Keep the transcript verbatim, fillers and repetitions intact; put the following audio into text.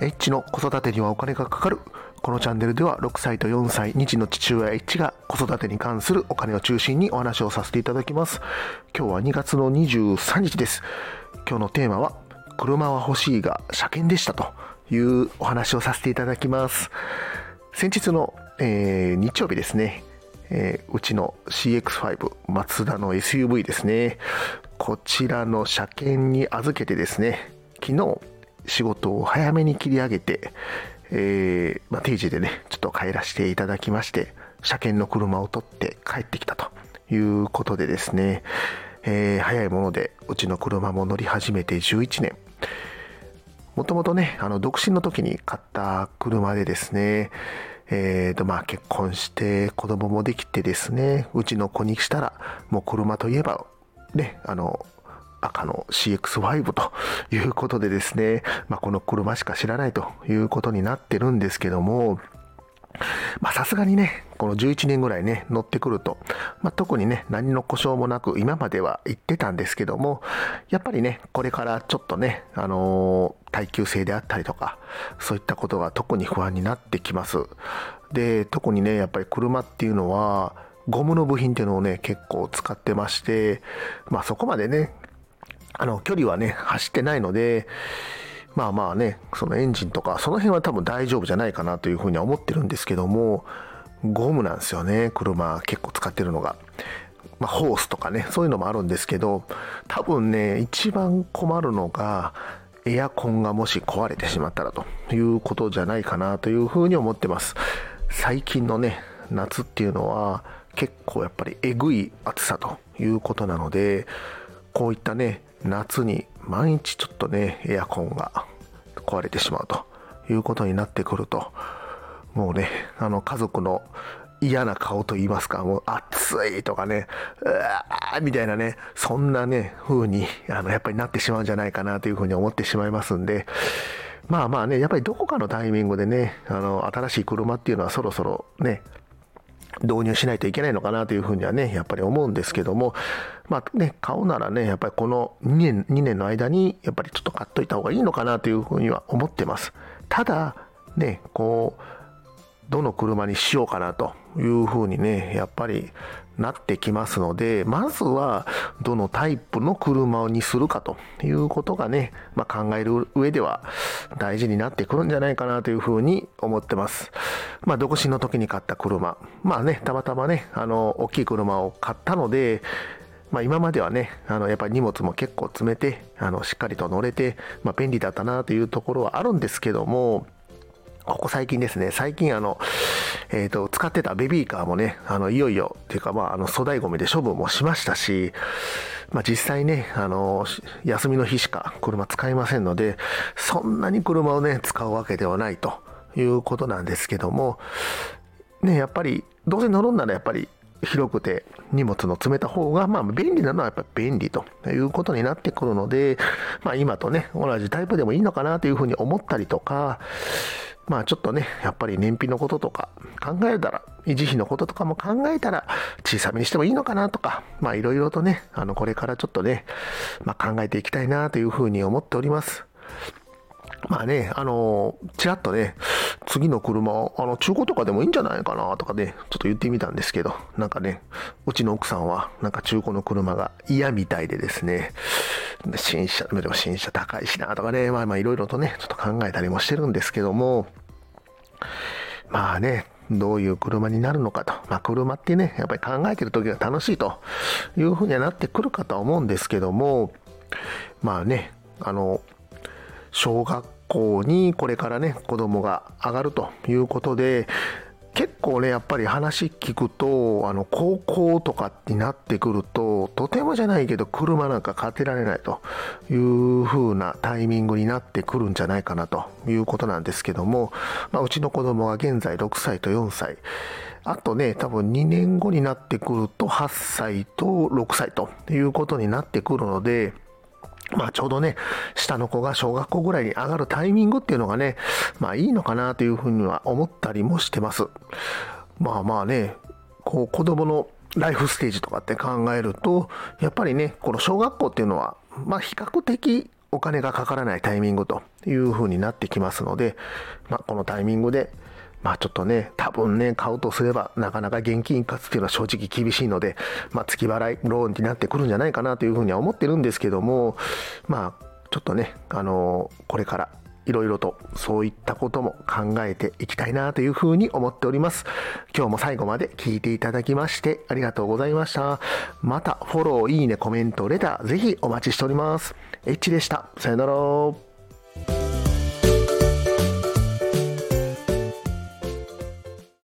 H の子育てにはお金がかかる。このチャンネルではろくさいとよんさい、に児の父親 H が子育てに関するお金を中心にお話をさせていただきます。今日はにがつのにじゅうさんにちです。今日のテーマは車は欲しいが車検でしたというお話をさせていただきます。先日の、えー、日曜日ですね、えー、うちの シーエックスファイブ マツダの エスユーブイ ですね、こちらの車検に預けてですね、昨日仕事を早めに切り上げて、えーまあ、定時でねちょっと帰らせていただきまして、車検の車を取って帰ってきたということでですね、えー、早いものでうちの車も乗り始めてじゅういちねん。もともとねあの独身の時に買った車でですね、えーとまあ、結婚して子供もできてですね、うちの子にしたらもう車といえばねあの赤の シーエックスファイブ ということでですね、まあ、この車しか知らないということになってるんですけども、さすがにねこのじゅういちねんぐらいね乗ってくると、まあ、特にね何の故障もなく今までは行ってたんですけども、やっぱりねこれからちょっとね、あのー、耐久性であったりとかそういったことが特に不安になってきます。で特にねやっぱり車っていうのはゴムの部品っていうのをね結構使ってまして、まあ、そこまでねあの距離はね走ってないので、まあまあねそのエンジンとかその辺は多分大丈夫じゃないかなというふうには思ってるんですけども、ゴムなんですよね車結構使ってるのが、まあ、ホースとかねそういうのもあるんですけど、多分ね一番困るのがエアコンがもし壊れてしまったらということじゃないかなというふうに思ってます。最近のね夏っていうのは結構やっぱりえぐい暑さということなので、こういったね夏に毎日ちょっとねエアコンが壊れてしまうということになってくると、もうねあの家族の嫌な顔といいますか、もう暑いとかねうわーみたいなねそんなね風にあのやっぱりなってしまうんじゃないかなというふうに思ってしまいますんで、まあまあねやっぱりどこかのタイミングでねあの新しい車っていうのはそろそろね導入しないといけないのかなというふうにはねやっぱり思うんですけども、まあね買うならねやっぱりこのにねんにねんの間にやっぱりちょっと買っといた方がいいのかなというふうには思ってます。ただねこうどの車にしようかなというふうにねやっぱりなってきますので、まずはどのタイプの車にするかということがね、まあ、考える上では大事になってくるんじゃないかなというふうに思ってます。まあ、独身の時に買った車、まあねたまたまねあの大きい車を買ったので、まあ、今まではねあのやっぱり荷物も結構詰めてあのしっかりと乗れて、まあ、便利だったなというところはあるんですけども、ここ最近ですね最近あの、えー、と使ってたベビーカーもねあのいよいよというか、まあ、あの粗大ゴミで処分もしましたし、まあ、実際ねあの休みの日しか車使いませんので、そんなに車をね使うわけではないということなんですけども、ね、やっぱりどうせ乗るんならやっぱり広くて荷物の詰めた方がまあ便利なのはやっぱり便利ということになってくるので、まあ、今とね同じタイプでもいいのかなというふうに思ったりとか、まあちょっとねやっぱり燃費のこととか考えたら維持費のこととかも考えたら小さめにしてもいいのかなとか、まあいろいろとねあのこれからちょっとね、まあ、考えていきたいなというふうに思っております。まあねあのちらっとね次の車あの中古とかでもいいんじゃないかなとかねちょっと言ってみたんですけど、なんかねうちの奥さんはなんか中古の車が嫌みたいでですね、新車でも新車高いしなとかね、まあまあいろいろとねちょっと考えたりもしてるんですけども、まあねどういう車になるのかと、まあ、車ってねやっぱり考えてる時が楽しいというふうにはなってくるかとは思うんですけども、まあねあの小学校にこれからね子供が上がるということで、結構ねやっぱり話聞くとあの高校とかになってくるととてもじゃないけど車なんか買ってられないという風なタイミングになってくるんじゃないかなということなんですけども、まあ、うちの子供が現在ろくさいとよんさい、あとね多分にねんごになってくるとはっさいとろくさいということになってくるので、まあちょうどね下の子が小学校ぐらいに上がるタイミングっていうのがねまあいいのかなというふうには思ったりもしてます。まあまあねこう子供のライフステージとかって考えるとやっぱりねこの小学校っていうのはまあ比較的お金がかからないタイミングという風になってきますので、まあ、このタイミングでまあちょっとね、多分ね、買うとすればなかなか現金一括っていうのは正直厳しいので、まあ月払いローンになってくるんじゃないかなというふうには思ってるんですけども、まあちょっとね、あのー、これからいろいろとそういったことも考えていきたいなというふうに思っております。今日も最後まで聞いていただきましてありがとうございました。またフォロー、いいね、コメント、レター、ぜひお待ちしております。エッチでした。さよなら。